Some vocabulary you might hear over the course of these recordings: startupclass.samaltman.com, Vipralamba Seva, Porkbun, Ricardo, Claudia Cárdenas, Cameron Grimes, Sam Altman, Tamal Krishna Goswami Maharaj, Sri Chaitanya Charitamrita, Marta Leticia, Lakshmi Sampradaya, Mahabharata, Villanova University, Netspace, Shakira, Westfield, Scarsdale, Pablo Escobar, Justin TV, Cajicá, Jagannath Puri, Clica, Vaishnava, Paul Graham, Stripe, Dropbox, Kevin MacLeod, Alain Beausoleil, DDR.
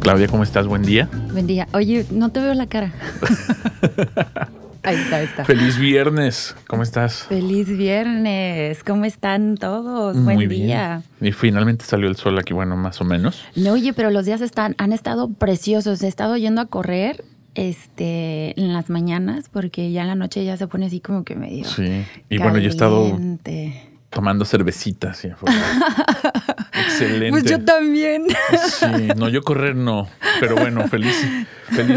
Claudia, ¿cómo estás? Buen día. Buen día. Oye, no te veo la cara. Ahí está. Feliz viernes. ¿Cómo estás? Feliz viernes. ¿Cómo están todos? Muy buen día. Bien. Y finalmente salió el sol aquí, bueno, más o menos. No, oye, pero los días han estado preciosos. He estado yendo a correr en las mañanas porque ya en la noche ya se pone así como que medio sí. Y caliente. Bueno, yo he estado tomando cervecitas. ¿Sí? Excelente. Pues yo también. Sí, no, yo correr no. Pero bueno, feliz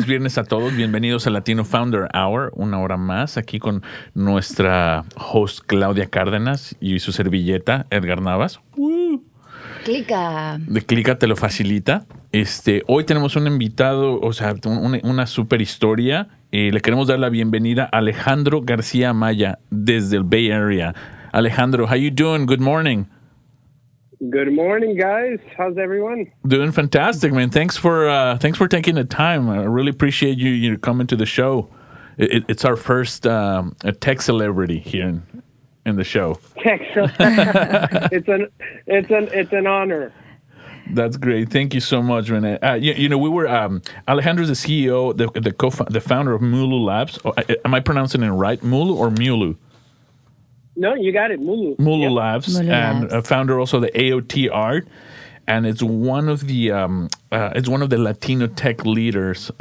viernes a todos. Bienvenidos a Latino Founder Hour, una hora más, aquí con nuestra host Claudia Cárdenas y su servilleta Edgar Navas. Clica. De Clica te lo facilita. Hoy tenemos un invitado, o sea, una super historia. Le queremos dar la bienvenida a Alejandro García Amaya desde el Bay Area. Alejandro, how you doing? Good morning. Good morning, guys. How's everyone? Doing fantastic, man. Thanks for taking the time. I really appreciate you coming to the show. It's our first tech celebrity here in the show. Tech celebrity. It's an honor. That's great. Thank you so much, Renee. We were Alejandro's the CEO, the founder of Mulu Labs. Oh, am I pronouncing it right? Mulu or Mulu? No, you got it. Mulu yep. Labs, Mulu and Labs. Founder also the AOTAart, and it's one of the Latino tech leaders.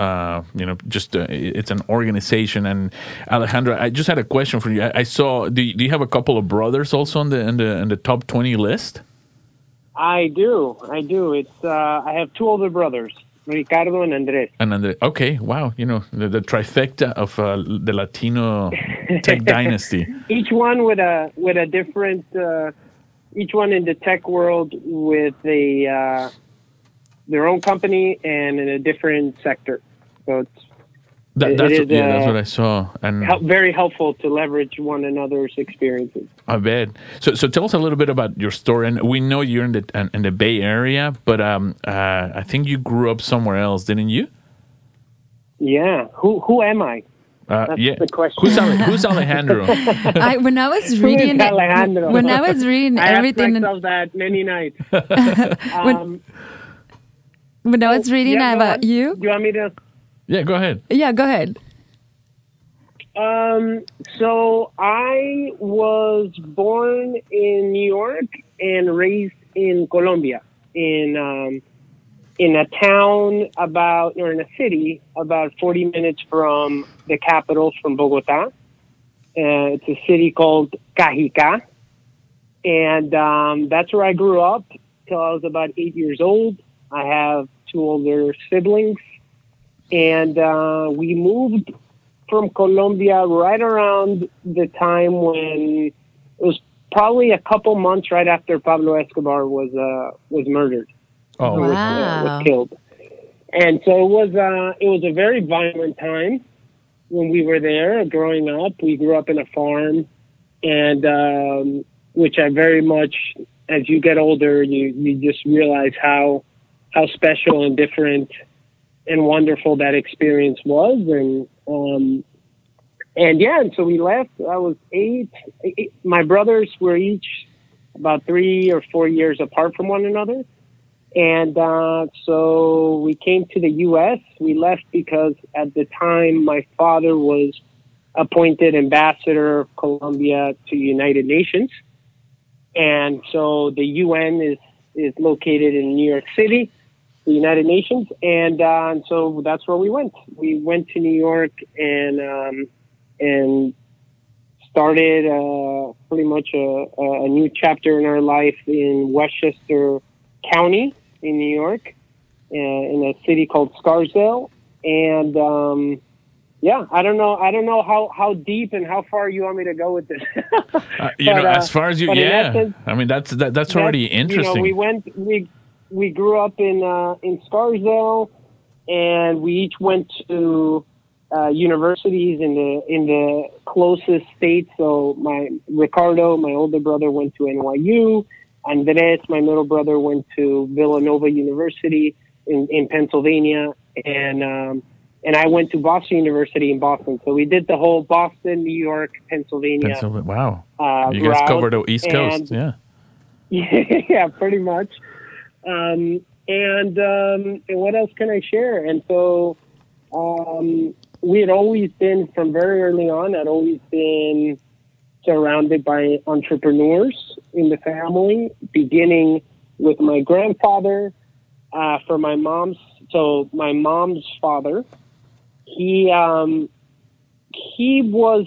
It's an organization. And Alejandro, I just had a question for you. I saw. Do you have a couple of brothers also in the top 20 list? I do. It's I have two older brothers, Ricardo and Andres. Okay, wow. You know the trifecta of the Latino tech dynasty. Each one with a different. Each one in the tech world with their own company and in a different sector. So it's. That's what I saw, and very helpful to leverage one another's experiences. I bet. So tell us a little bit about your story. And we know you're in the Bay Area, but I think you grew up somewhere else, didn't you? Yeah. Who am I? That's the question. Who's Alejandro? When I was reading everything, I asked myself that many nights. When I was reading about you, do you want me to? Yeah, go ahead. So I was born in New York and raised in Colombia, in a city about 40 minutes from the capital, from Bogota. It's a city called Cajicá, and that's where I grew up till I was about 8 years old. I have two older siblings. And we moved from Colombia right around the time when it was probably a couple months right after Pablo Escobar was murdered. Oh, wow. Was killed. And so it was a very violent time when we were there growing up. We grew up in a farm, and which I very much, as you get older, you just realize how special and different and wonderful that experience was. And and so we left. I was eight. My brothers were each about 3 or 4 years apart from one another, and so we came to the U.S. We left because at the time my father was appointed ambassador of Colombia to United Nations, and so the UN is located in New York City, the United Nations, and so that's where we went. We went to New York and started pretty much a new chapter in our life in Westchester County in New York, in a city called Scarsdale, and yeah, I don't know how deep and how far you want me to go with this. As far as you, yeah. Essence, I mean, that's already interesting. You know, we grew up in Scarsdale, and we each went to universities in the closest state. So Ricardo, my older brother, went to NYU. Andres, my middle brother, went to Villanova University in Pennsylvania, and I went to Boston University in Boston. So we did the whole Boston, New York, Pennsylvania. Wow. You guys covered the East Coast, yeah. Yeah, pretty much. And what else can I share? And so we had always been, from very early on, I'd always been surrounded by entrepreneurs in the family, beginning with my grandfather, for my mom's. So my mom's father, he was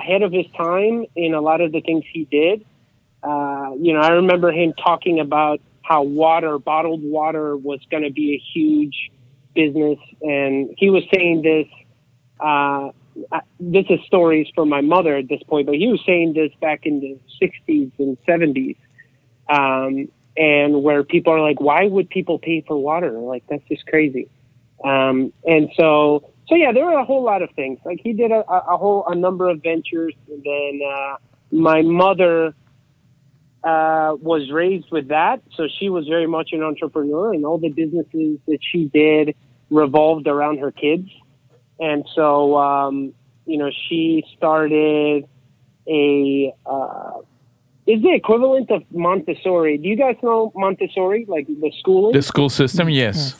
ahead of his time in a lot of the things he did. I remember him talking about how bottled water was going to be a huge business. And he was saying this, this is stories from my mother at this point, but he was saying this back in the 60s and 70s. And where people are like, why would people pay for water? Like, that's just crazy. And so, there were a whole lot of things. Like, he did a number of ventures. And then my mother was raised with that. So she was very much an entrepreneur, and all the businesses that she did revolved around her kids. And so, she started is the equivalent of Montessori. Do you guys know Montessori, like the schooling? The school system, yes.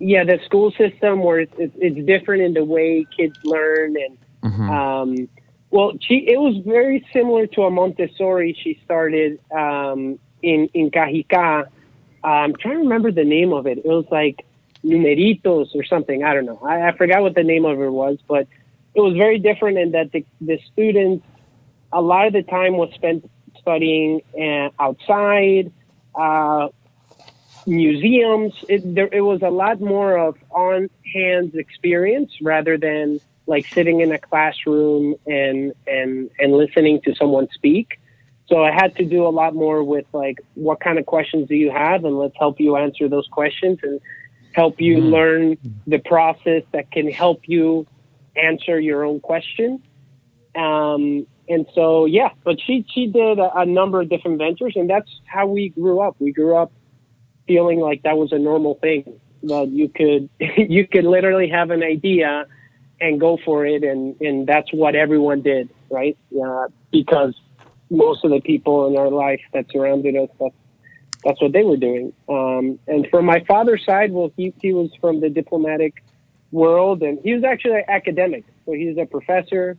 Yeah, the school system where it's different in the way kids learn. And it was very similar to a Montessori she started in Cajicá. I'm trying to remember the name of it. It was like Numeritos or something. I don't know. I forgot what the name of it was, but it was very different in that the students, a lot of the time was spent studying outside, museums. It was a lot more of on-hand experience rather than like sitting in a classroom and listening to someone speak. So I had to do a lot more with like, what kind of questions do you have? And let's help you answer those questions and help you learn the process that can help you answer your own question. And so, yeah, but she did a number of different ventures, and that's how we grew up. We grew up feeling like that was a normal thing, that you could literally have an idea and go for it, and that's what everyone did, right? Because most of the people in our life that surrounded us, that's what they were doing. And from my father's side, well, he was from the diplomatic world, and he was actually an academic, so he was a professor.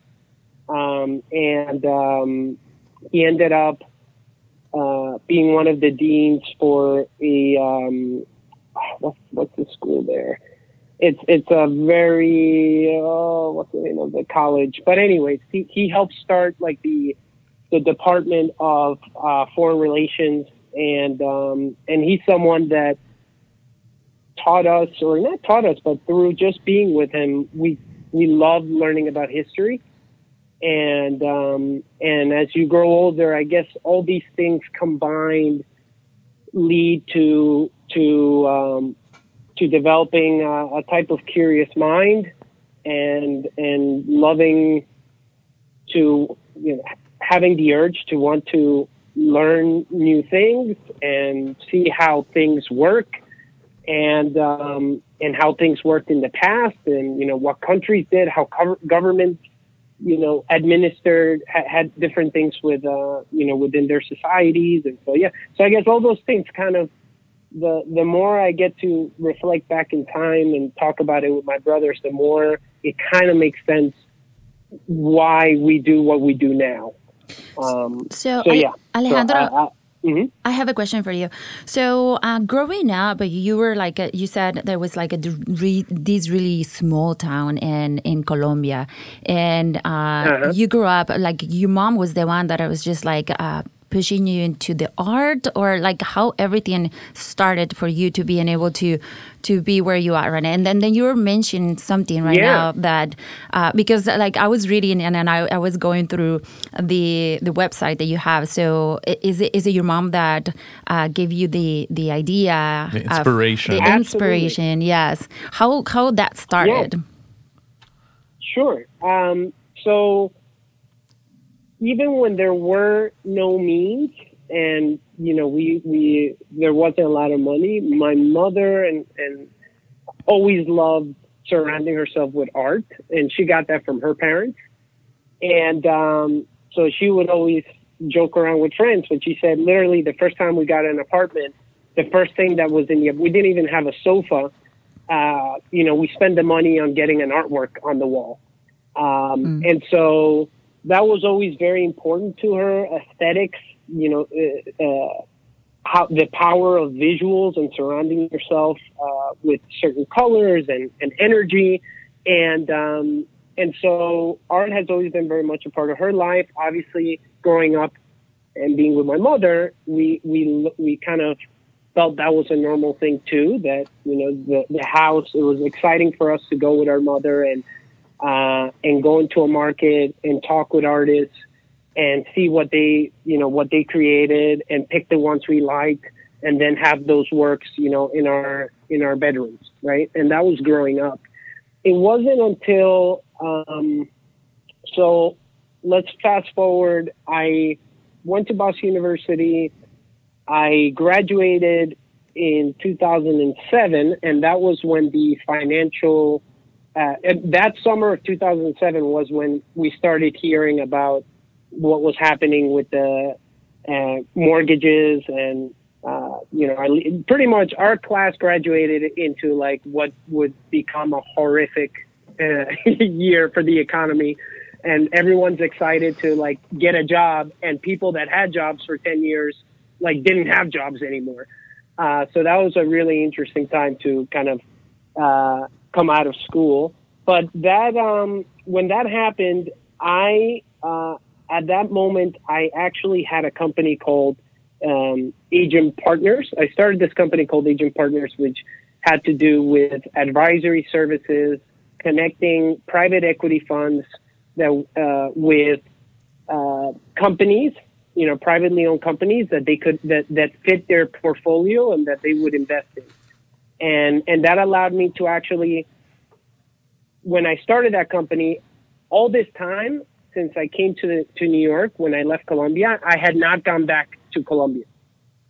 He ended up being one of the deans for a what's the school there? It's a very what's the name of the college? But anyways, he helped start like the Department of Foreign Relations, and he's someone that taught us, or not taught us, but through just being with him, we loved learning about history. And as you grow older, I guess all these things combined lead to developing a type of curious mind and loving to, having the urge to want to learn new things and see how things work and how things worked in the past and, what countries did, how governments administered, had different things with, within their societies. And so, yeah. So I guess all those things kind of, the more I get to reflect back in time and talk about it with my brothers, the more it kind of makes sense why we do what we do now. Alejandro, I have a question for you. So growing up, you were you said there was this really small town in Colombia. And you grew up, your mom was the one that I was just pushing you into the art, or like how everything started for you to being able to be where you are right now? And then you were mentioning something right now that because like I was reading and then I was going through the website that you have. So is it your mom that gave you the idea, the inspiration? The inspiration, yes. How that started? Yeah. Sure. So even when there were no means and, you know, we there wasn't a lot of money, my mother and always loved surrounding herself with art, and she got that from her parents. And so she would always joke around with friends, but she said literally the first time we got an apartment, the first thing that was in the, we didn't even have a sofa. You know, we spend the money on getting an artwork on the wall. And so that was always very important to her, aesthetics, you know, how the power of visuals and surrounding yourself with certain colors and energy. And so art has always been very much a part of her life. Obviously, growing up and being with my mother, we kind of felt that was a normal thing too, that, you know, the house, it was exciting for us to go with our mother and go into a market and talk with artists and see what they, you know, what they created and pick the ones we liked and then have those works, you know, in our bedrooms. Right. And that was growing up. It wasn't until, so let's fast forward. I went to Boston University. I graduated in 2007, and that was when the financial, that summer of 2007 was when we started hearing about what was happening with the mortgages and, you know, pretty much our class graduated into like what would become a horrific year for the economy. And everyone's excited to like get a job, and people that had jobs for 10 years like didn't have jobs anymore. So that was a really interesting time to kind of come out of school. But that when that happened, I at that moment, I actually had a company called Agent Partners. I started this company called Agent Partners, which had to do with advisory services, connecting private equity funds that with companies, you know, privately owned companies that they could, that fit their portfolio and that they would invest in. And that allowed me to actually, when I started that company, all this time since I came to New York, when I left Colombia, I had not gone back to Colombia.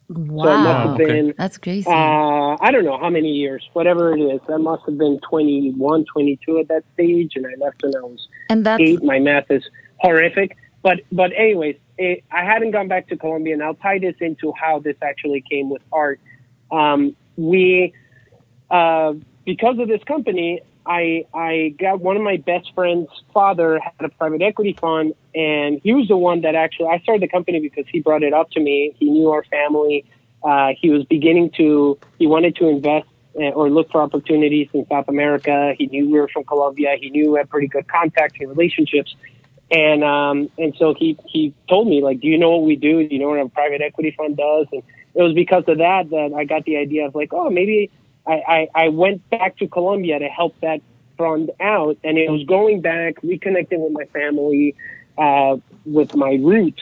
Wow. So it must have been, that's crazy. I don't know how many years, whatever it is. I must have been 21, 22 at that stage. And I left when I was 8. My math is horrific. But anyways, I hadn't gone back to Colombia, and I'll tie this into how this actually came with art. We, because of this company, I got one of my best friend's father had a private equity fund, and he was the one that actually, I started the company because he brought it up to me. He knew our family. He was beginning to, he wanted to invest or look for opportunities in South America. He knew we were from Colombia. He knew we had pretty good contacts and relationships. And so he told me, like, do you know what we do? Do you know what a private equity fund does? And it was because of that that I got the idea of like, oh, maybe I went back to Colombia to help that fund out. And it was going back, reconnecting with my family, with my roots.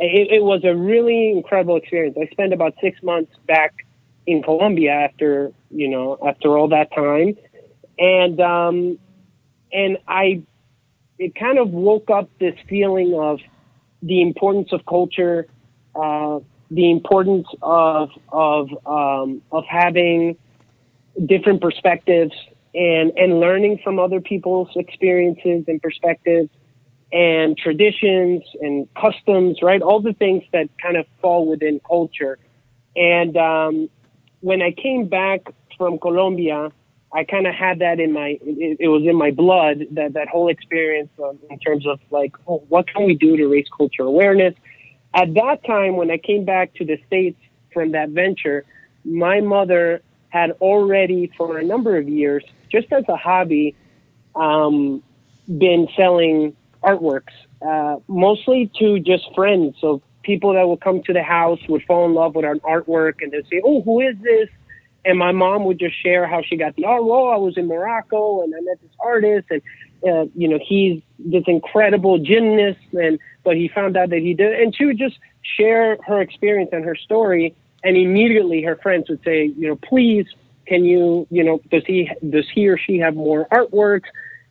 It was a really incredible experience. I spent about 6 months back in Colombia after, you know, after all that time. And it kind of woke up this feeling of the importance of culture, the importance of having different perspectives and learning from other people's experiences and perspectives and traditions and customs, right? All the things that kind of fall within culture. And when I came back from Colombia, I kind of had that in my, it was in my blood, that whole experience in terms of like, oh, what can we do to raise cultural awareness? At that time, when I came back to the States from that venture, my mother had already for a number of years, just as a hobby, been selling artworks, mostly to just friends. So people that would come to the house would fall in love with our artwork, and they'd say, "Oh, who is this?" And my mom would just share how she got the art. "Oh, I was in Morocco and I met this artist, and you know, he's this incredible gymnast, and but he found out that he did." And she would just share her experience and her story, and immediately her friends would say, "You know, please, can you, you know, does he or she have more artwork?"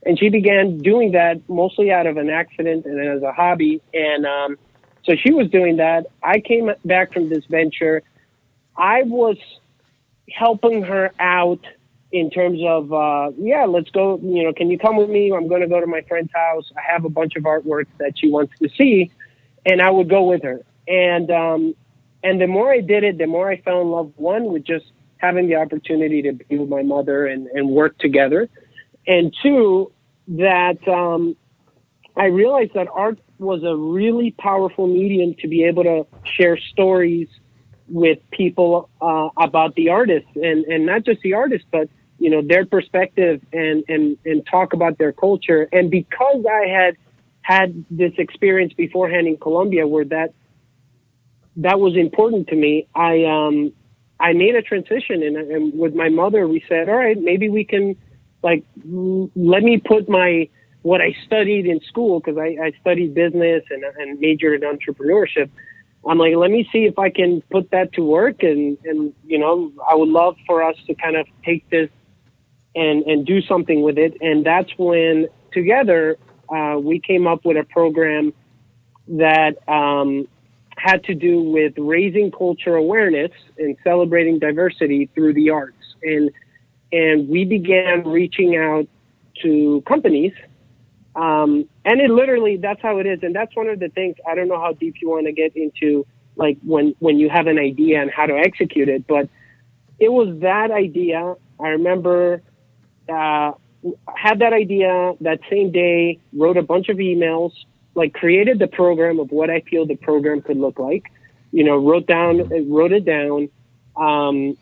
And she began doing that mostly out of an accident and as a hobby. And so she was doing that. I came back from this venture. I was helping her out in terms of, let's go, you know, can you come with me? I'm going to go to my friend's house. I have a bunch of artwork that she wants to see. And I would go with her. And the more I did it, the more I fell in love, one, with just having the opportunity to be with my mother and work together. And two, that I realized that art was a really powerful medium to be able to share stories with people about the artists, and not just the artists, but, you know, their perspective and talk about their culture. And because I had this experience beforehand in Colombia where that was important to me, I made a transition, and with my mother, we said, all right, maybe we can, like, let me put what I studied in school, because I studied business and majored in entrepreneurship. I'm like, let me see if I can put that to work. And you know, I would love for us to kind of take this and do something with it. And that's when together we came up with a program that had to do with raising culture awareness and celebrating diversity through the arts. And we began reaching out to companies. And it literally, that's how it is. And that's one of the things, I don't know how deep you want to get into, like when you have an idea and how to execute it, but it was that idea. I remember, had that idea that same day, wrote a bunch of emails, like created the program of what I feel the program could look like, you know, wrote it down,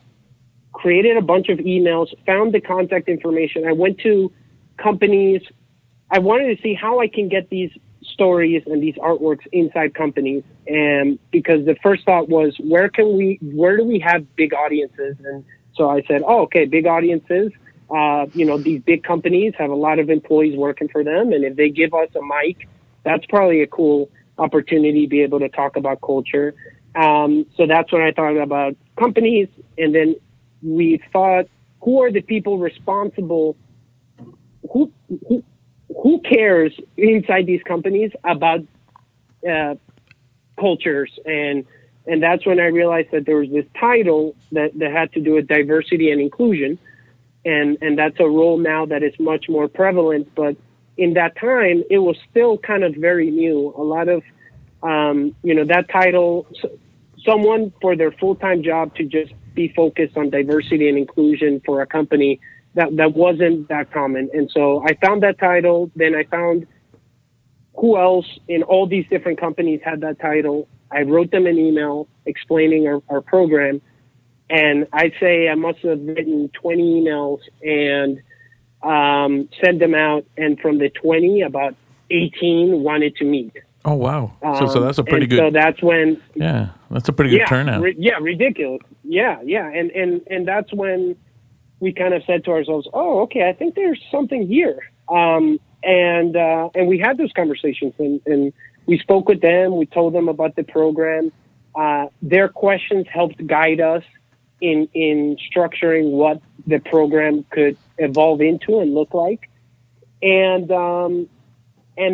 created a bunch of emails, found the contact information. I went to companies. I wanted to see how I can get these stories and these artworks inside companies. And because the first thought was, where do we have big audiences? And so I said, oh, okay, big audiences. You know, these big companies have a lot of employees working for them. And if they give us a mic, that's probably a cool opportunity to be able to talk about culture. So that's when I thought about companies. And then we thought, who are the people responsible? Who cares inside these companies about cultures? And that's when I realized that there was this title that had to do with diversity and inclusion. And that's a role now that is much more prevalent. But in that time, it was still kind of very new. A lot of, you know, that title, someone for their full-time job to just be focused on diversity and inclusion for a company, that wasn't that common. And so I found that title. Then I found who else in all these different companies had that title. I wrote them an email explaining our program. And I'd say I must have written 20 emails and sent them out. And from the 20, about 18 wanted to meet. Oh, wow. So that's a pretty good... So that's when... Yeah, that's a pretty good turnout. Ridiculous. Yeah. And that's when we kind of said to ourselves, oh, okay, I think there's something here. And we had those conversations, and we spoke with them. We told them about the program. Their questions helped guide us in structuring what the program could evolve into and look like. And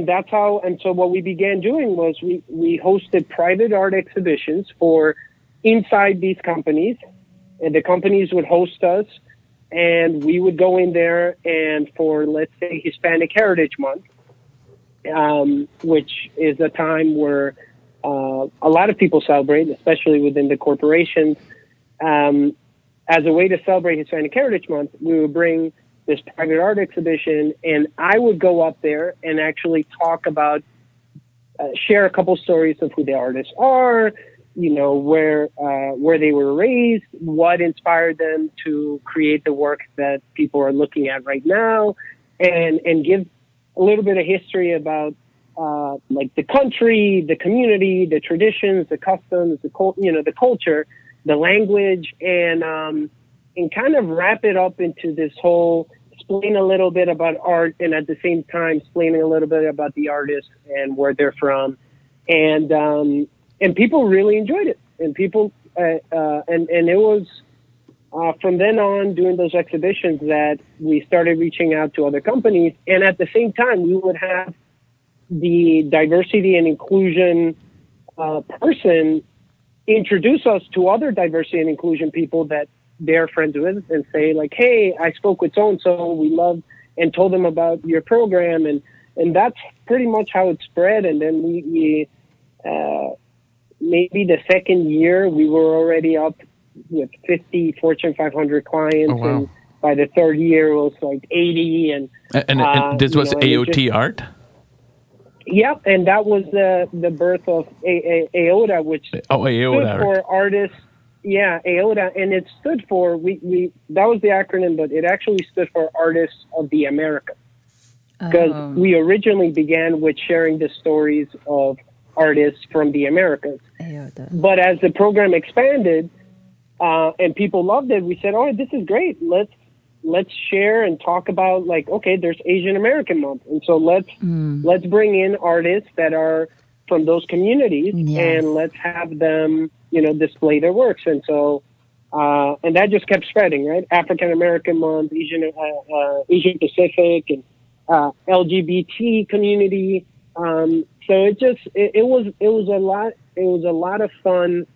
that's how, and so what we began doing was we hosted private art exhibitions for inside these companies, and the companies would host us, and we would go in there, and for, let's say, Hispanic Heritage Month, which is a time where a lot of people celebrate, especially within the corporations. As a way to celebrate Hispanic Heritage Month, we would bring this private art exhibition, and I would go up there and actually talk about, share a couple stories of who the artists are, you know, where they were raised, what inspired them to create the work that people are looking at right now, and give a little bit of history about like the country, the community, the traditions, the customs, the culture, the language, and kind of wrap it up into this whole explain a little bit about art and at the same time explaining a little bit about the artist and where they're from. And people really enjoyed it, and people and it was from then on doing those exhibitions that we started reaching out to other companies, and at the same time we would have the diversity and inclusion person introduce us to other diversity and inclusion people that they're friends with and say like, hey, I spoke with so-and-so, we loved and told them about your program. And that's pretty much how it spread. And then we maybe the second year we were already up with 50 Fortune 500 clients. Oh, wow. And by the third year it was like 80. And this was AOTAart? Yeah, and that was the birth of AOTA, which stood for artists. Yeah, AOTA, and it stood for that was the acronym, but it actually stood for Artists of the Americas, because we originally began with sharing the stories of artists from the Americas. AOTA. But as the program expanded and people loved it, we said, "Oh, this is great! Let's share and talk about like, okay, there's Asian American Month, and so let's bring in artists that are from those communities, yes, and let's have them, display their works." And so, and that just kept spreading, right? African American Month, Asian Pacific, and LGBT community. So it was a lot of fun.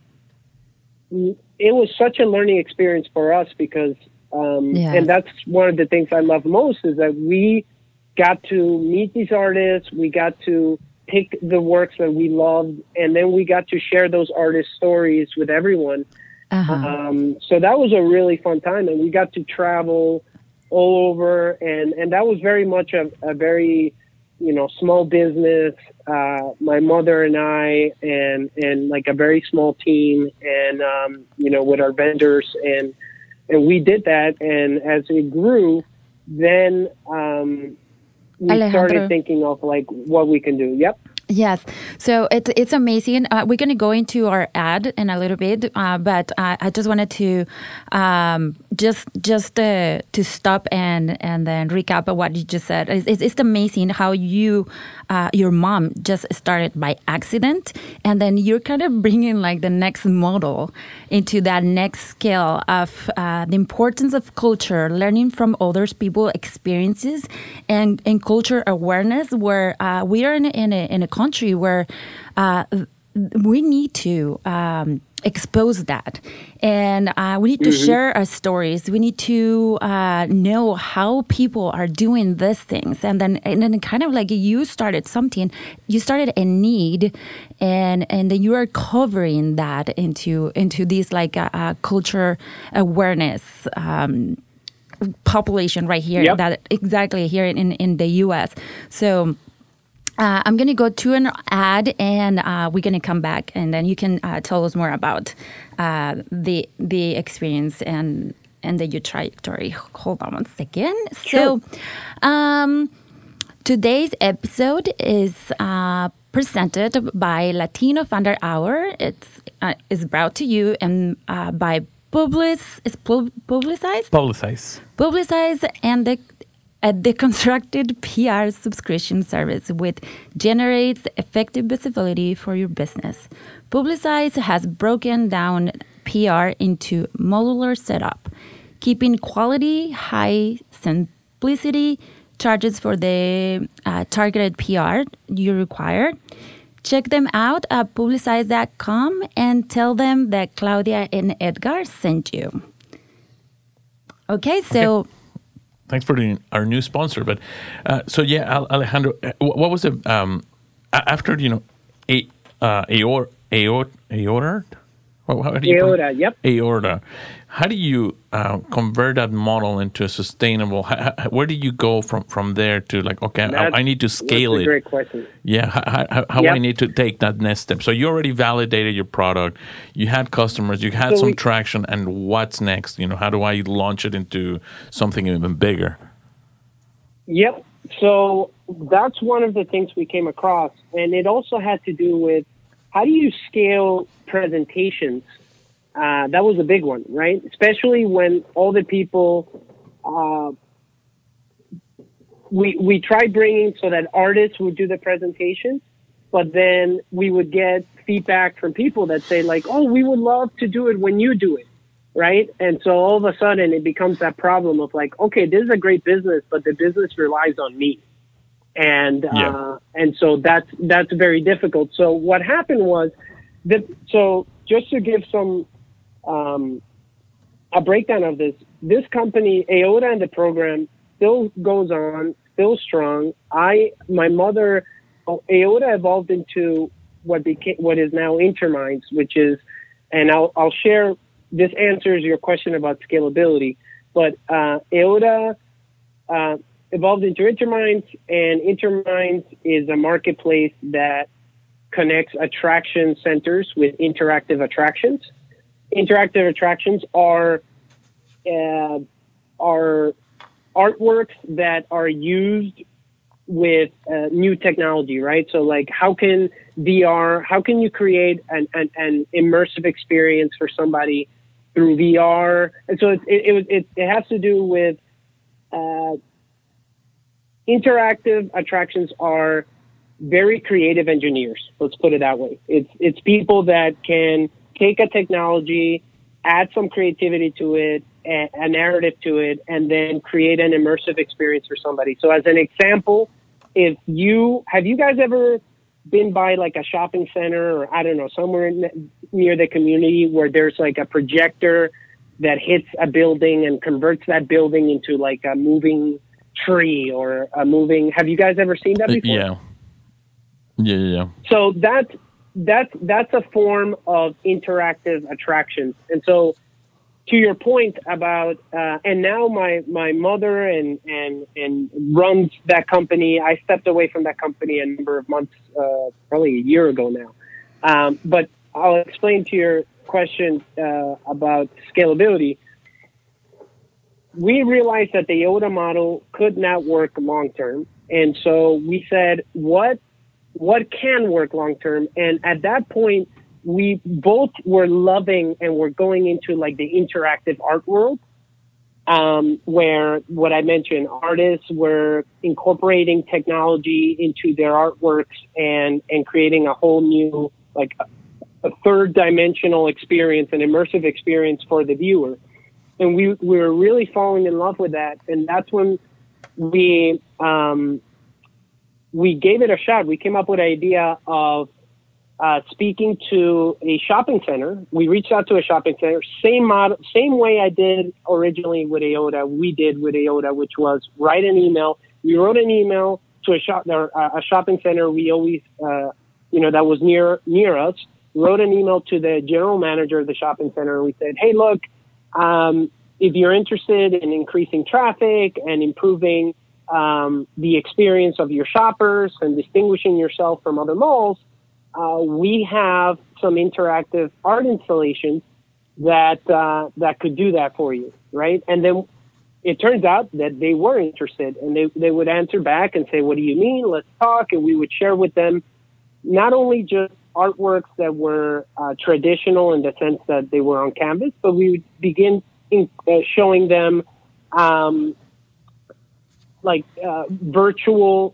It was such a learning experience for us because. And that's one of the things I love most is that we got to meet these artists. We got to pick the works that we loved, and then we got to share those artist stories with everyone. Uh-huh. So that was a really fun time, and we got to travel all over, and that was very much a very, small business. My mother and I, and like a very small team, and with our vendors and. And we did that, and as it grew, then we started thinking of like what we can do. Yep. Yes. So it's amazing. We're going to go into our ad in a little bit, but I just wanted to to stop and then recap on what you just said. It's amazing how you your mom just started by accident, and then you're kind of bringing like the next model into that next scale of the importance of culture, learning from others, people experiences, and culture awareness. Where we are in a country where we need to expose that, and we need to share our stories. We need to know how people are doing these things, and then kind of like you started something, you started a need, and then you are covering that into this like culture awareness. Population right here, yep. That exactly here in the U.S. So. I'm going to go to an ad, and we're going to come back, and then you can tell us more about the experience and the your trajectory. Hold on one second. Sure. So today's episode is presented by Latino Founder Hour. It's brought to you and by Publicize and a deconstructed PR subscription service which generates effective visibility for your business. Publicize has broken down PR into modular setup, keeping quality, high simplicity, charges for the targeted PR you require. Check them out at publicize.com and tell them that Claudia and Edgar sent you. Okay, so... Okay. Thanks for our new sponsor, but Alejandro, what was the after AOTAart? How do you AOTA, yep. AOTA. How do you convert that model into a sustainable? Where do you go from there to like okay, I need to scale it? That's a great question. Yeah, how yep. I need to take that next step. So you already validated your product, you had customers, you had some traction, and what's next? How do I launch it into something even bigger? Yep. So that's one of the things we came across. And it also had to do with how do you scale presentations? That was a big one, right? Especially when all the people, we tried bringing so that artists would do the presentation, but then we would get feedback from people that say like, oh, we would love to do it when you do it, right? And so all of a sudden it becomes that problem of like, okay, this is a great business, but the business relies on me. And, and so that's very difficult. So what happened was that, so just to give some, a breakdown of this company, AOTA, and the program still goes on, still strong. My mother, AOTA evolved into what is now Interminds, which is, and I'll share, this answers your question about scalability, but AOTA evolved into Interminds, and Interminds is a marketplace that connects attraction centers with interactive attractions. Interactive attractions are artworks that are used with new technology, right? So like how can you create an immersive experience for somebody through VR? And so it has to do with interactive attractions are very creative engineers. Let's put it that way. It's people that can take a technology, add some creativity to it, a narrative to it, and then create an immersive experience for somebody. So as an example, have you guys ever been by like a shopping center or I don't know, somewhere near the community where there's like a projector that hits a building and converts that building into like a moving tree or a moving, have you guys ever seen that before? Yeah. So that's a form of interactive attractions. And so to your point about, and now my mother and runs that company. I stepped away from that company a number of months, probably a year ago now. But I'll explain to your question about scalability. We realized that the AOTA model could not work long term, and so we said, what can work long term? And at that point, we both were loving and were going into like the interactive art world, where what I mentioned, artists were incorporating technology into their artworks and creating a whole new, like a third dimensional experience, an immersive experience for the viewer. And we were really falling in love with that. And that's when we gave it a shot. We came up with an idea of, speaking to a shopping center. We reached out to a shopping center, same model, same way I did originally with AOTA, we did with AOTA, which was write an email. We wrote an email to a shopping center we always, that was near us, wrote an email to the general manager of the shopping center. And we said, hey, look, if you're interested in increasing traffic and improving the experience of your shoppers and distinguishing yourself from other malls, we have some interactive art installations that could do that for you, right? And then it turns out that they were interested, and they would answer back and say, what do you mean? Let's talk. And we would share with them not only just artworks that were traditional in the sense that they were on canvas, but we would begin showing them virtual,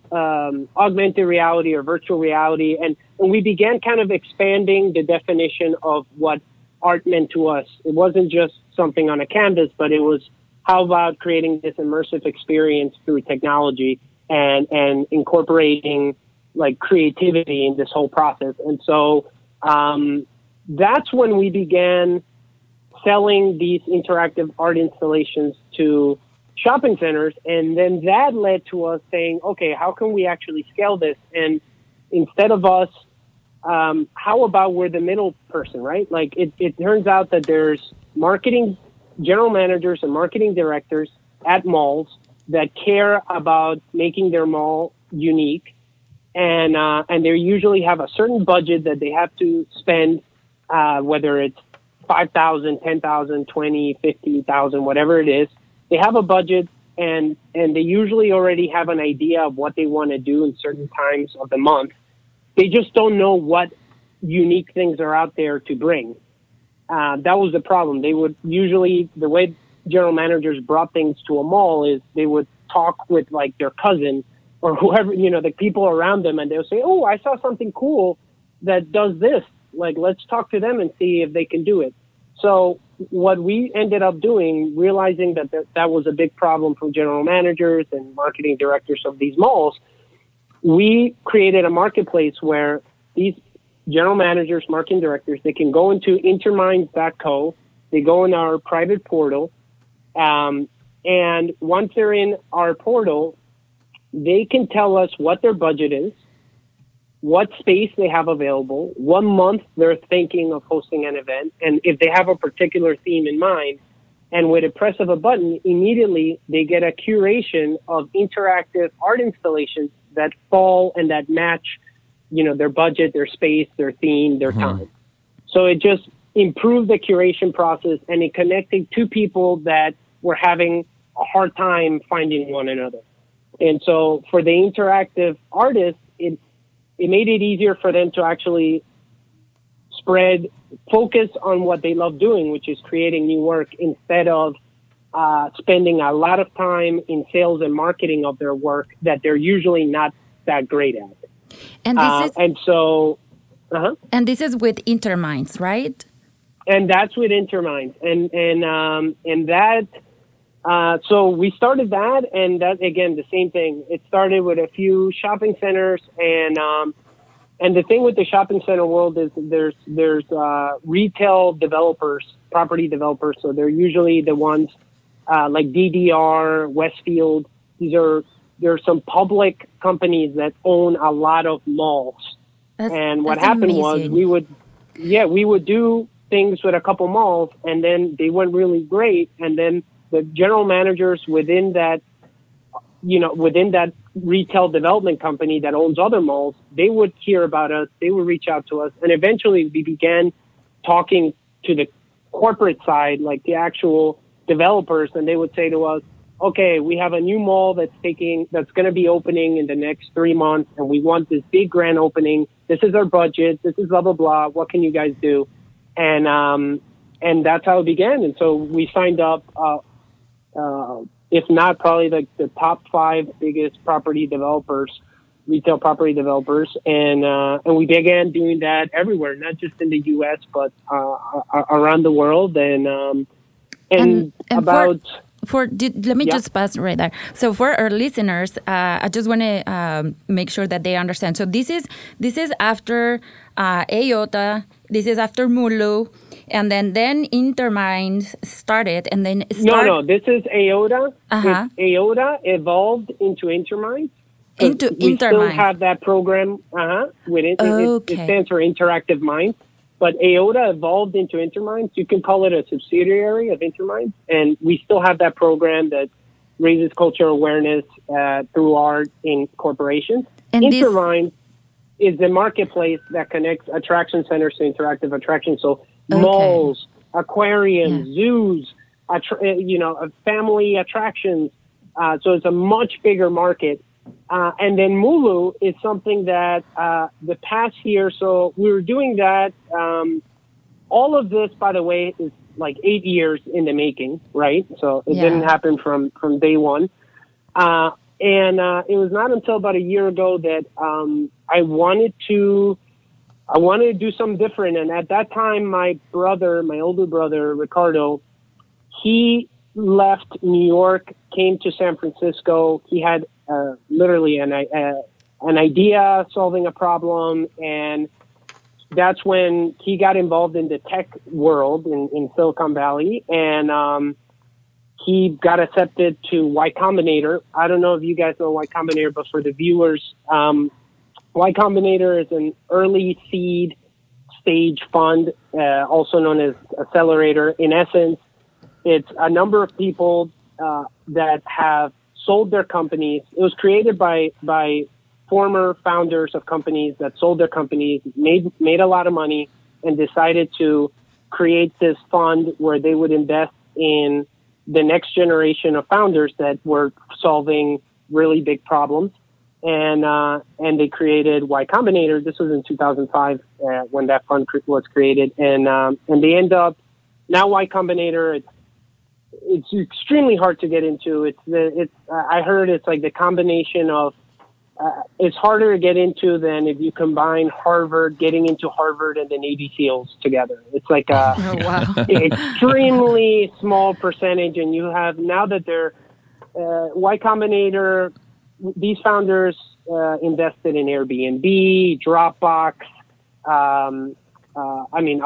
augmented reality or virtual reality. And we began kind of expanding the definition of what art meant to us. It wasn't just something on a canvas, but it was how about creating this immersive experience through technology and incorporating like creativity in this whole process. And so, that's when we began selling these interactive art installations to shopping centers. And then that led to us saying, okay, how can we actually scale this? And instead of us, how about we're the middle person, right? Like it turns out that there's marketing general managers and marketing directors at malls that care about making their mall unique. And they usually have a certain budget that they have to spend, whether it's $5,000, $10,000, $20,000, $50,000, whatever it is. They have a budget and they usually already have an idea of what they want to do in certain times of the month. They just don't know what unique things are out there to bring. That was the problem. They would usually, the way general managers brought things to a mall is they would talk with like their cousin or whoever, you know, the people around them, and they'll say, oh, I saw something cool that does this. Like, let's talk to them and see if they can do it. So what we ended up doing, realizing that that was a big problem for general managers and marketing directors of these malls, we created a marketplace where these general managers, marketing directors, they can go into intermind.co, they go in our private portal, and once they're in our portal, they can tell us what their budget is, what space they have available, what month they're thinking of hosting an event, and if they have a particular theme in mind. And with a press of a button, immediately they get a curation of interactive art installations that fall and that match, you know, their budget, their space, their theme, their time. So it just improved the curation process, and it connected two people that were having a hard time finding one another. And so for the interactive artists, it made it easier for them to actually focus on what they love doing, which is creating new work, instead of spending a lot of time in sales and marketing of their work that they're usually not that great at. And this is with Interminds, right? And that's with Interminds, so we started that, and that, again, the same thing. It started with a few shopping centers, and the thing with the shopping center world is there's retail developers, property developers. So they're usually the ones like DDR, Westfield. There are some public companies that own a lot of malls. What happened was we would do things with a couple malls, and then they went really great, and then the general managers within that retail development company that owns other malls, they would hear about us, they would reach out to us, and eventually we began talking to the corporate side, like the actual developers, and they would say to us, okay, we have a new mall that's going to be opening in the next 3 months, and we want this big grand opening. This is our budget. This is blah, blah, blah. What can you guys do? And that's how it began. And so we signed up, if not probably the top 5 biggest property developers, retail property developers. And we began doing that everywhere, not just in the U.S., but around the world. Let me just pass right there. So for our listeners, I just want to make sure that they understand. So this is after AOTA, this is after Mulu, and then Intermind started, and then No, this is AOTA. Uh-huh. AOTA evolved into Intermind. We still have that program. Uh-huh. It stands for Interactive Mind. But AOTA evolved into Interminds. You can call it a subsidiary of Interminds. And we still have that program that raises cultural awareness through art in corporations. Interminds is the marketplace that connects attraction centers to interactive attractions. So malls, aquariums, zoos, family attractions. So it's a much bigger market. And then Mulu is something that the past year, so we were doing that. All of this, by the way, is like 8 years in the making, right? So it didn't happen from day one. And it was not until about a year ago that I wanted to do something different. And at that time, my older brother, Ricardo, he left New York, came to San Francisco. He had literally an idea, solving a problem, and that's when he got involved in the tech world in Silicon Valley, and he got accepted to Y Combinator. I don't know if you guys know Y Combinator, but for the viewers, Y Combinator is an early seed stage fund, also known as accelerator. In essence, it's a number of people that have sold their companies. It was created by former founders of companies that sold their companies, made a lot of money, and decided to create this fund where they would invest in the next generation of founders that were solving really big problems. And they created Y Combinator. This was in 2005 when that fund was created. And they end up, now Y Combinator, it's extremely hard to get into. I heard it's like the combination of, it's harder to get into than if you combine getting into Harvard and the Navy SEALs together. It's like a extremely small percentage. And you have, now that they're Y Combinator, these founders invested in Airbnb, Dropbox, a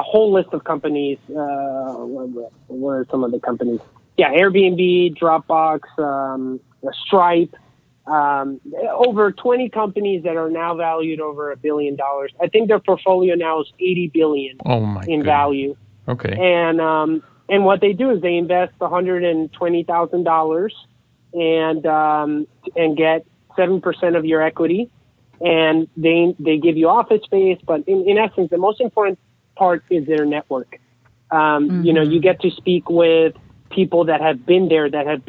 whole list of companies. What are some of the companies? Yeah, Airbnb, Dropbox, Stripe, over 20 companies that are now valued over $1 billion. I think their portfolio now is $80 billion value. Okay. And what they do is they invest $120,000 and get 7% of your equity, and they give you office space. But in essence, the most important part is their network. Mm-hmm. You know, you get to speak with people that have been there, that have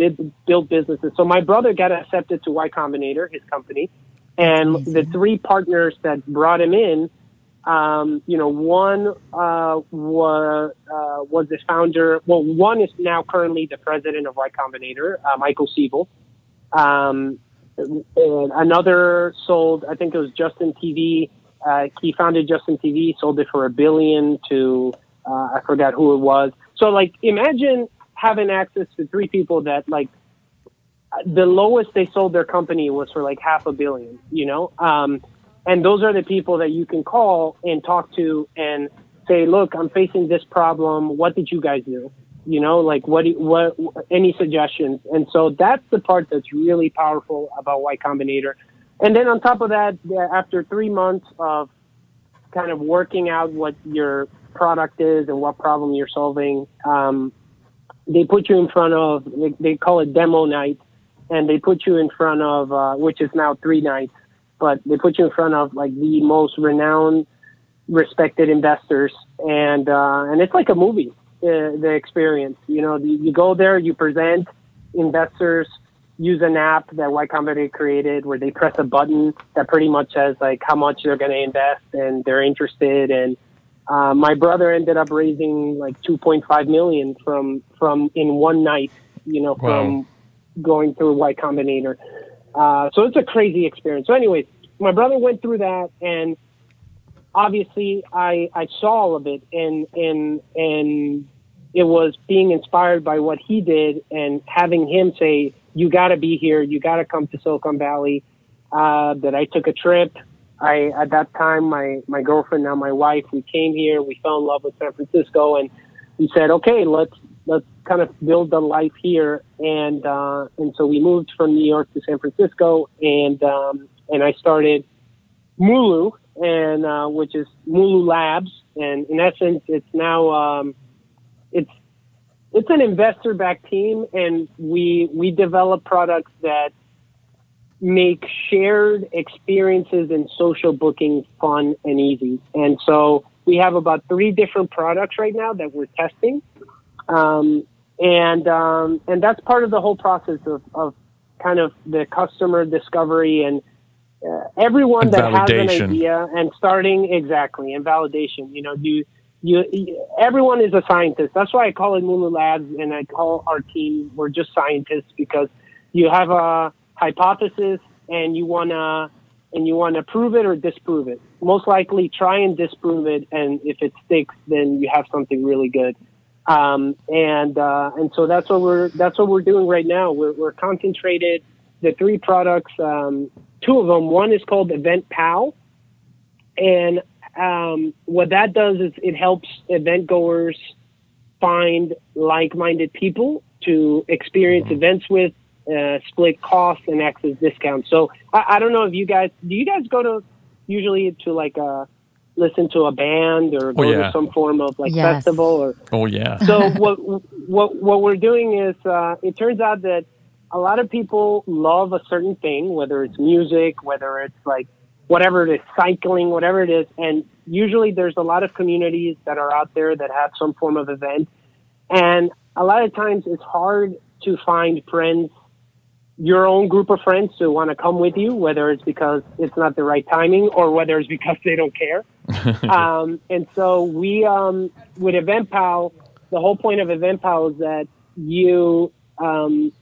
built businesses. So my brother got accepted to Y Combinator, his company, and the three partners that brought him in, one was the founder. Well, one is now currently the president of Y Combinator, Michael Siebel. And another sold, I think it was Justin TV. He founded Justin TV, sold it for $1 billion to, I forgot who it was. So like, imagine having access to three people that like, the lowest they sold their company was for like $500 million, you know? And those are the people that you can call and talk to and say, look, I'm facing this problem. What did you guys do? You know, like what, any suggestions? And so that's the part that's really powerful about Y Combinator. And then on top of that, after 3 months of kind of working out what your product is and what problem you're solving, they put you in front of, they call it demo night, and they put you in front of, which is now 3 nights. But they put you in front of like the most renowned, respected investors, and it's like a movie. The experience, you know, you go there, you present. Investors use an app that Y Combinator created, where they press a button that pretty much says like how much they're going to invest, and they're interested. And my brother ended up raising like $2.5 million from in 1 night, you know, from going through Y Combinator. So it's a crazy experience. So anyways, my brother went through that, and obviously I saw all of it, and it was being inspired by what he did and having him say, you got to be here. You got to come to Silicon Valley, that I took a trip. At that time, my girlfriend, now my wife, we came here, we fell in love with San Francisco, and we said, okay, let's kind of build the life here. And so we moved from New York to San Francisco, and I started Mulu, which is Mulu Labs. And in essence, it's now, it's an investor backed team, and we develop products that make shared experiences and social booking fun and easy. And so we have about 3 different products right now that we're testing. And that's part of the whole process of kind of the customer discovery and everyone and that validation. Has an idea and starting exactly and validation. You know, you everyone is a scientist. That's why I call it Mulu Labs, and I call our team, we're just scientists, because you have a hypothesis and you wanna prove it or disprove it. Most likely, try and disprove it, and if it sticks, then you have something really good. And so that's what we're doing right now. We're concentrated the 3 products. 2 of them. One is called EventPal, and what that does is it helps event goers find like-minded people to experience events with, split costs and access discounts. So I don't know if do you guys go to usually to like a listen to a band or go to some form of like festival or so what we're doing is it turns out that a lot of people love a certain thing, whether it's music, whether it's like whatever it is, cycling, whatever it is, and usually there's a lot of communities that are out there that have some form of event, and a lot of times it's hard to find friends, your own group of friends who want to come with you, whether it's because it's not the right timing or whether it's because they don't care. And so we, with EventPal, the whole point of EventPal is that you, you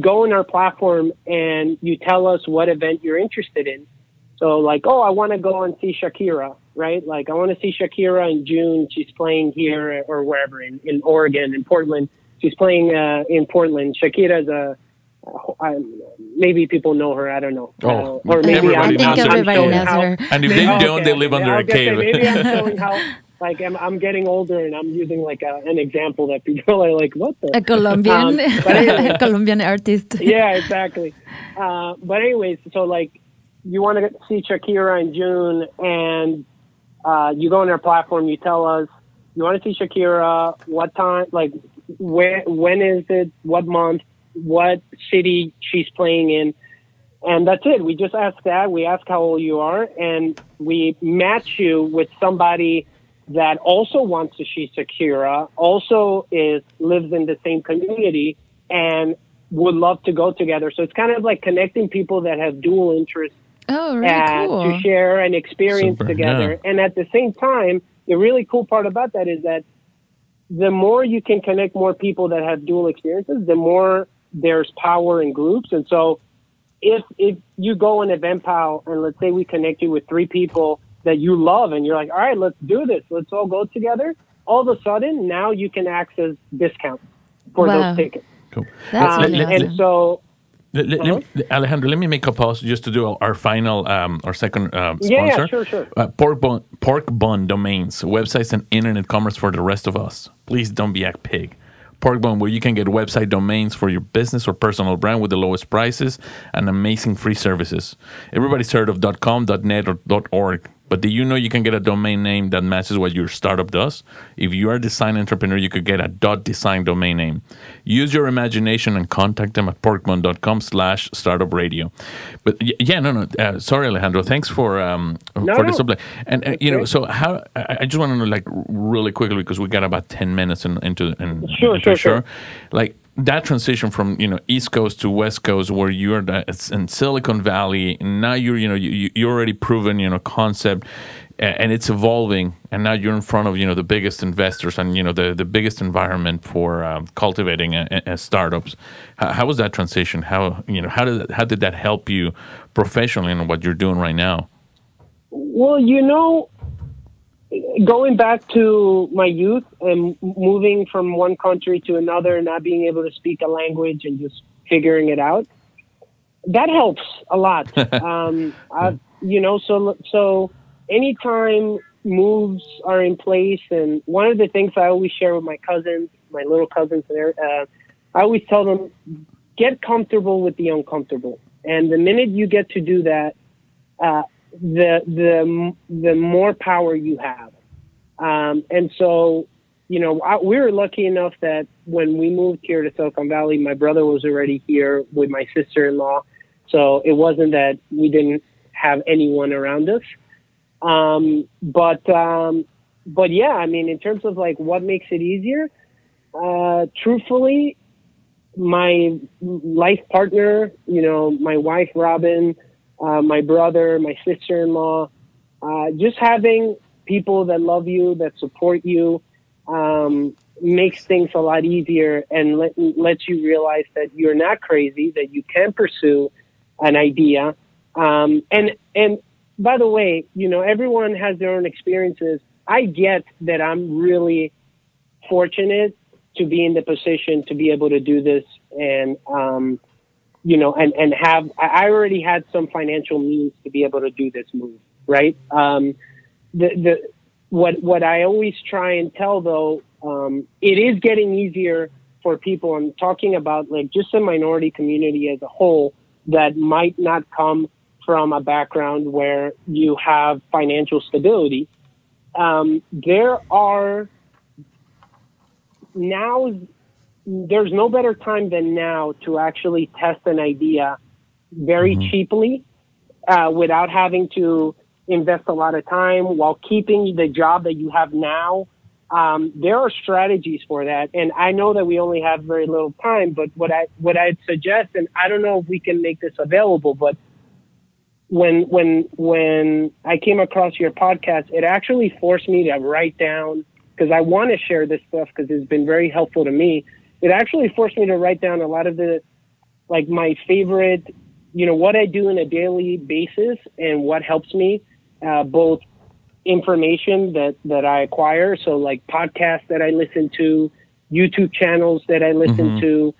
go on our platform and you tell us what event you're interested in. So like, oh, I want to go and see Shakira, right? Like I want to see Shakira in June. She's playing here or wherever in Oregon, in Portland. She's playing in Portland. Shakira's a, maybe people know her. I don't know. Oh, or maybe I think everybody knows her. And if they don't, they live under a cave. Maybe I'm showing how, like, I'm getting older and I'm using like an example that people are like, what the? A Colombian, a Colombian artist. Yeah, exactly. But anyways, so like, you want to see Shakira in June, and you go on their platform. You tell us you want to see Shakira. What time? Like, where? When is it? What month? What city she's playing in? And that's it. We just ask that. We ask how old you are, and we match you with somebody that also wants to see Shakira, also lives in the same community, and would love to go together. So it's kind of like connecting people that have dual interests. Oh, really cool. To share an experience together. Yeah. And at the same time, the really cool part about that is that the more you can connect more people that have dual experiences, the more there's power in groups. And so if you go on EventPal and let's say we connect you with three people that you love and you're like, all right, let's do this. Let's all go together. All of a sudden, now you can access discounts for those tickets. Cool. Alejandro, let me make a pause just to do our final, our second sponsor. Yeah, sure. Porkbun domains, websites, and internet commerce for the rest of us. Please don't be a pig. Porkbun, where you can get website domains for your business or personal brand with the lowest prices and amazing free services. Everybody's heard of .com, .net, or .org. But do you know you can get a domain name that matches what your startup does? If you are a design entrepreneur, you could get a .design domain name. Use your imagination and contact them at porkbun.com/startupradio. But sorry, Alejandro. Thanks for the supply. And so how? I just want to know, like, really quickly, because we got about 10 minutes into like. That transition from East Coast to West Coast, where you're in Silicon Valley, and now you're already proven concept, and it's evolving, and now you're in front of the biggest investors and the biggest environment for cultivating a startups. How was that transition? How did that help you professionally in what you're doing right now? Well, going back to my youth and moving from one country to another, not being able to speak a language and just figuring it out, that helps a lot. So anytime moves are in place, and one of the things I always share with my cousins, my little cousins, I always tell them, get comfortable with the uncomfortable. And the minute you get to do that, the more power you have. And so, we were lucky enough that when we moved here to Silicon Valley, my brother was already here with my sister-in-law. So it wasn't that we didn't have anyone around us. But yeah, I mean, in terms of like what makes it easier, truthfully, my life partner, my wife, Robin, my brother, my sister-in-law, just having people that love you, that support you, makes things a lot easier and lets you realize that you're not crazy, that you can pursue an idea. And by the way, everyone has their own experiences. I get that I'm really fortunate to be in the position to be able to do this and, I already had some financial means to be able to do this move, right? What I always try and tell though, it is getting easier for people. I'm talking about like just the minority community as a whole that might not come from a background where you have financial stability. There's no better time than now to actually test an idea very cheaply, without having to invest a lot of time, while keeping the job that you have now There are strategies for that. And I know that we only have very little time, but what I'd suggest, and I don't know if we can make this available, but when I came across your podcast, it actually forced me to write down, because I want to share this stuff because it's been very helpful to me. It actually forced me to write down a lot of the, like, my favorite, what I do on a daily basis and what helps me, both information that I acquire. So like podcasts that I listen to, YouTube channels that I listen to.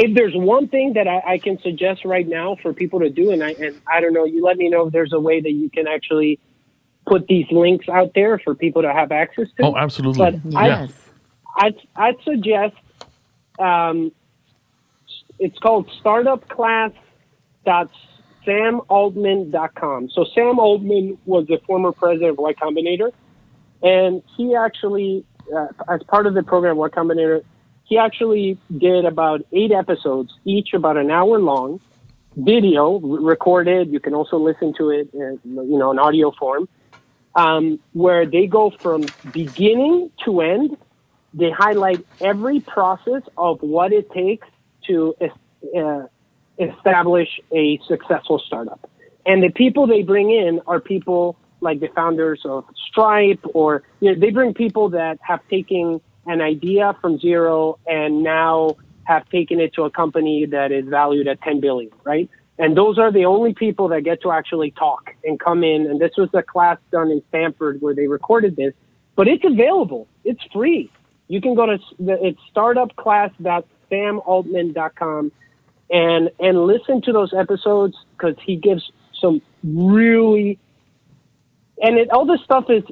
If there's one thing that I can suggest right now for people to do, and I don't know, you let me know if there's a way that you can actually put these links out there for people to have access to. Oh, absolutely. But yes. I'd suggest, it's called startupclass.samaltman.com. So Sam Altman was the former president of Y Combinator, and he actually, as part of the program Y Combinator, he actually did about 8 episodes, each about an hour long, video recorded. You can also listen to it, in audio form, where they go from beginning to end. They highlight every process of what it takes to establish a successful startup. And the people they bring in are people like the founders of Stripe, or they bring people that have taken an idea from zero and now have taken it to a company that is valued at $10 billion, right? And those are the only people that get to actually talk and come in. And this was a class done in Stanford where they recorded this, but it's available. It's free. You can go to it's startupclass.samaltman.com and listen to those episodes, because he gives some really, all this stuff is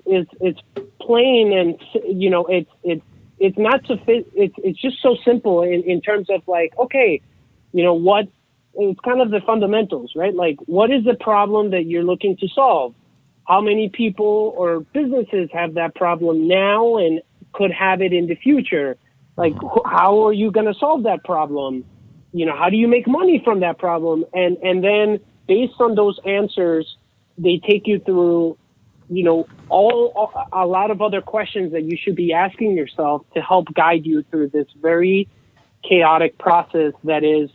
plain, and it's not sophisticated. It's just so simple in terms of it's kind of the fundamentals, right? Like, what is the problem that you're looking to solve? How many people or businesses have that problem now and could have it in the future? Like, how are you going to solve that problem? How do you make money from that problem? And then based on those answers, they take you through, a lot of other questions that you should be asking yourself to help guide you through this very chaotic process that is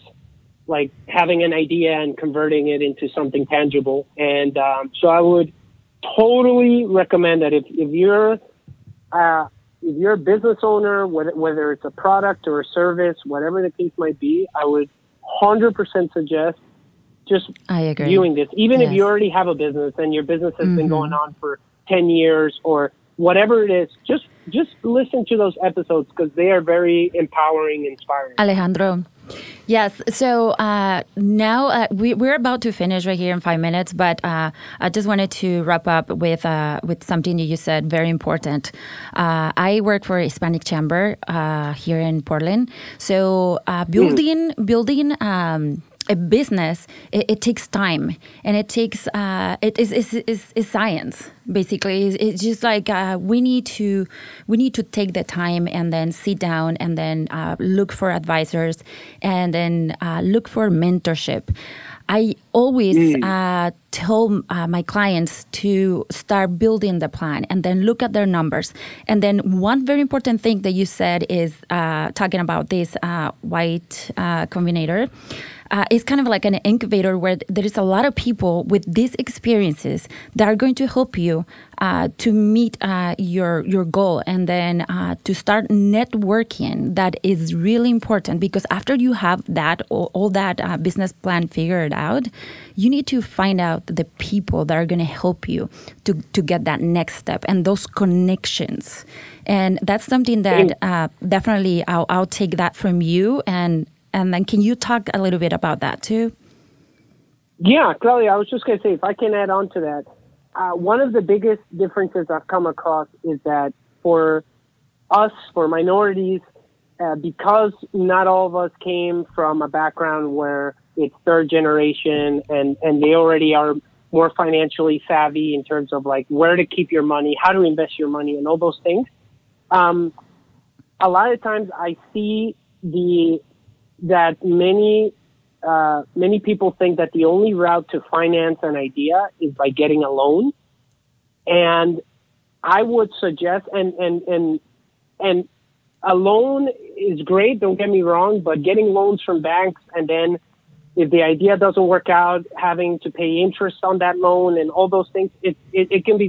like having an idea and converting it into something tangible. And so I would totally recommend that if you're a business owner, whether it's a product or a service, whatever the case might be, I would 100% suggest viewing this. Even if you already have a business and your business has been going on for 10 years or whatever it is, just listen to those episodes, because they are very empowering, inspiring. Alejandro. Yes. So now we're about to finish right here in 5 minutes, but I just wanted to wrap up with something that you said, very important. I work for a Hispanic Chamber here in Portland. So building a business, it takes time, and it takes it is science, basically. It's just like we need to take the time and then sit down and then look for advisors and then look for mentorship. I always tell my clients to start building the plan and then look at their numbers. And then one very important thing that you said is talking about this white combinator. It's kind of like an incubator where there is a lot of people with these experiences that are going to help you to meet your goal, and then to start networking. That is really important, because after you have that all that business plan figured out, you need to find out the people that are going to help you to get that next step and those connections. And that's something that definitely I'll take that from you. And then can you talk a little bit about that too? Yeah, Claudia, I was just going to say, if I can add on to that, one of the biggest differences I've come across is that for us, for minorities, because not all of us came from a background where it's third generation and they already are more financially savvy in terms of like where to keep your money, how to invest your money, and all those things. A lot of times I see that many people think that the only route to finance an idea is by getting a loan. And I would suggest, and a loan is great, don't get me wrong, but getting loans from banks and then if the idea doesn't work out, having to pay interest on that loan and all those things, it can be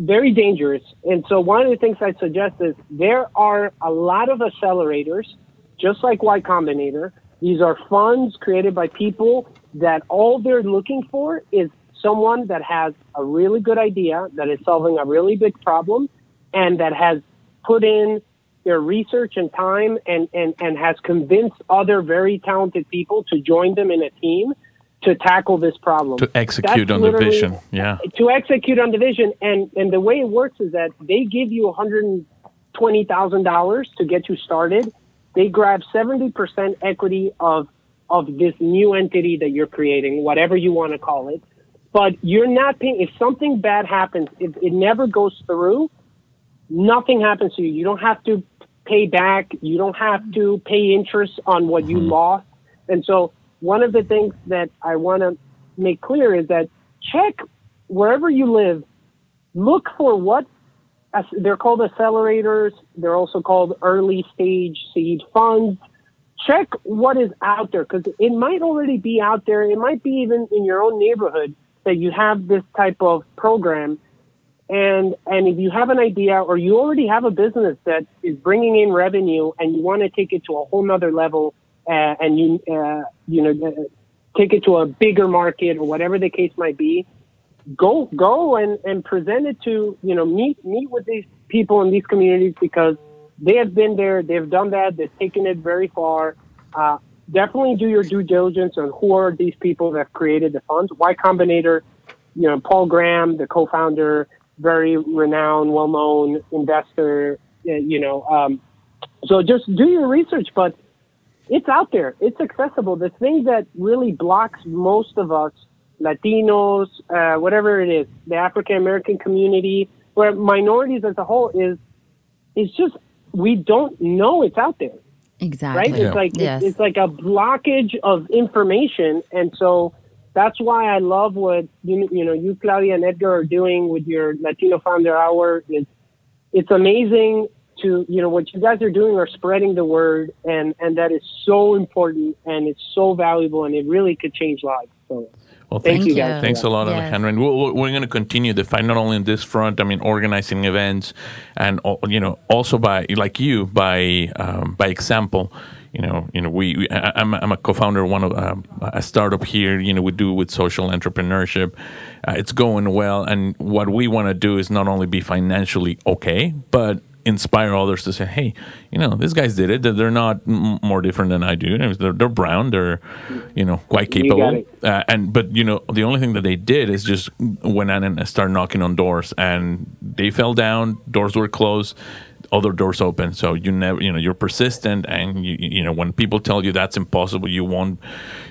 very dangerous. And so one of the things I suggest is there are a lot of accelerators, just like Y Combinator. These are funds created by people that all they're looking for is someone that has a really good idea, that is solving a really big problem, and that has put in their research and time and has convinced other very talented people to join them in a team to tackle this problem. To execute on the vision, yeah. To execute on the vision. And the way it works is that they give you $120,000 to get you started. They grab 70% equity of this new entity that you're creating, whatever you want to call it. But you're not paying. If something bad happens, if it never goes through, nothing happens to you. You don't have to pay back. You don't have to pay interest on what you lost. And so one of the things that I want to make clear is that check wherever you live, look for what they're called accelerators. They're also called early stage seed funds. Check what is out there because it might already be out there. It might be even in your own neighborhood that you have this type of program. And if you have an idea or you already have a business that is bringing in revenue and you want to take it to a whole nother level and take it to a bigger market or whatever the case might be, go and present it to, meet with these people in these communities because they have been there, they've done that, they've taken it very far. Definitely do your due diligence on who are these people that created the funds. Y Combinator, Paul Graham, the co-founder, very renowned, well-known investor, so just do your research, but it's out there. It's accessible. The thing that really blocks most of us, Latinos, whatever it is, the African-American community, or minorities as a whole it's just we don't know it's out there. Exactly. Right? Yeah. It's like a blockage of information. And so that's why I love what you, Claudia, and Edgar are doing with your Latino Founder Hour. It's amazing to, what you guys are doing are spreading the word, and that is so important, and it's so valuable, and it really could change lives. So, well, thank you guys. Thanks a lot, yes. Alejandro. And we're going to continue the fight, not only on this front, organizing events, and, also by example. I'm a co-founder of a startup here. We do with social entrepreneurship. It's going well, and what we want to do is not only be financially okay, but inspire others to say, "Hey, these guys did it. They're not more different than I do. They're brown. They're, quite capable." But the only thing that they did is just went out and started knocking on doors, and they fell down. Doors were closed. Other doors open, so you never, you're persistent, and you when people tell you that's impossible, you won't,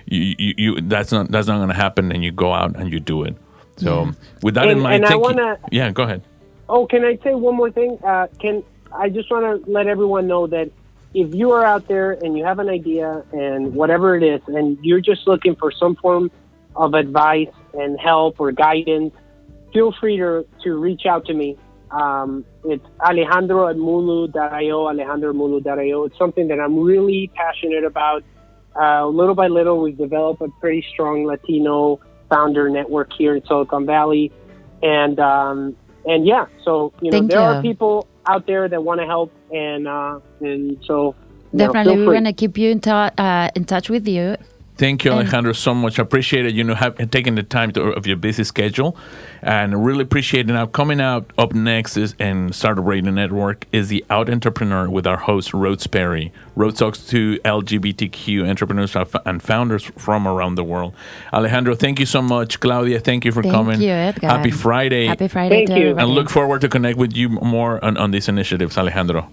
you that's not going to happen, and you go out and you do it. So with that in mind, go ahead. Oh, can I say one more thing? I just want to let everyone know that if you are out there and you have an idea and whatever it is, and you're just looking for some form of advice and help or guidance, feel free to reach out to me. It's Alejandro at Mulu.io, alejandro@mulu.io. It's something that I'm really passionate about. Little by little, we've developed a pretty strong Latino founder network here in Silicon Valley. There are people out there that want to help. And so definitely we're going to keep you in touch with you. Thank you, Alejandro, so much. I appreciate it, taking the time of your busy schedule. And really appreciate it. Now, coming out up next in Startup Radio Network is The Out Entrepreneur with our host, Rhodes Perry. Rhodes talks to LGBTQ entrepreneurs and founders from around the world. Alejandro, thank you so much. Claudia, thank you for coming. Thank you, Edgar. Happy Friday. Happy Friday to you. And look forward to connect with you more on these initiatives, Alejandro.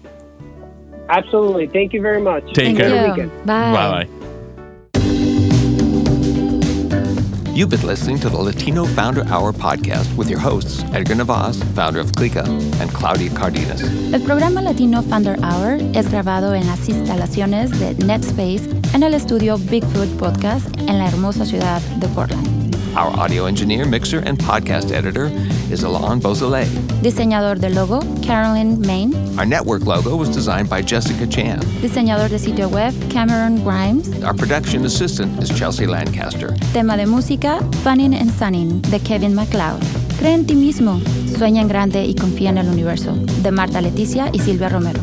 Absolutely. Thank you very much. Take care. Bye. Bye-bye. You've been listening to the Latino Founder Hour podcast with your hosts, Edgar Navas, founder of Clica, and Claudia Cardenas. El programa Latino Founder Hour es grabado en las instalaciones de NetSpace en el estudio Bigfoot Podcast en la hermosa ciudad de Portland. Our audio engineer, mixer, and podcast editor is Alain Beausoleil. Diseñador de logo, Carolyn Main. Our network logo was designed by Jessica Chan. Diseñador de sitio web, Cameron Grimes. Our production assistant is Chelsea Lancaster. Tema de música, Funnin' and Sunnin', de Kevin MacLeod. Cree en ti mismo, sueña en grande y confía en el universo, de Marta Leticia y Silvia Romero.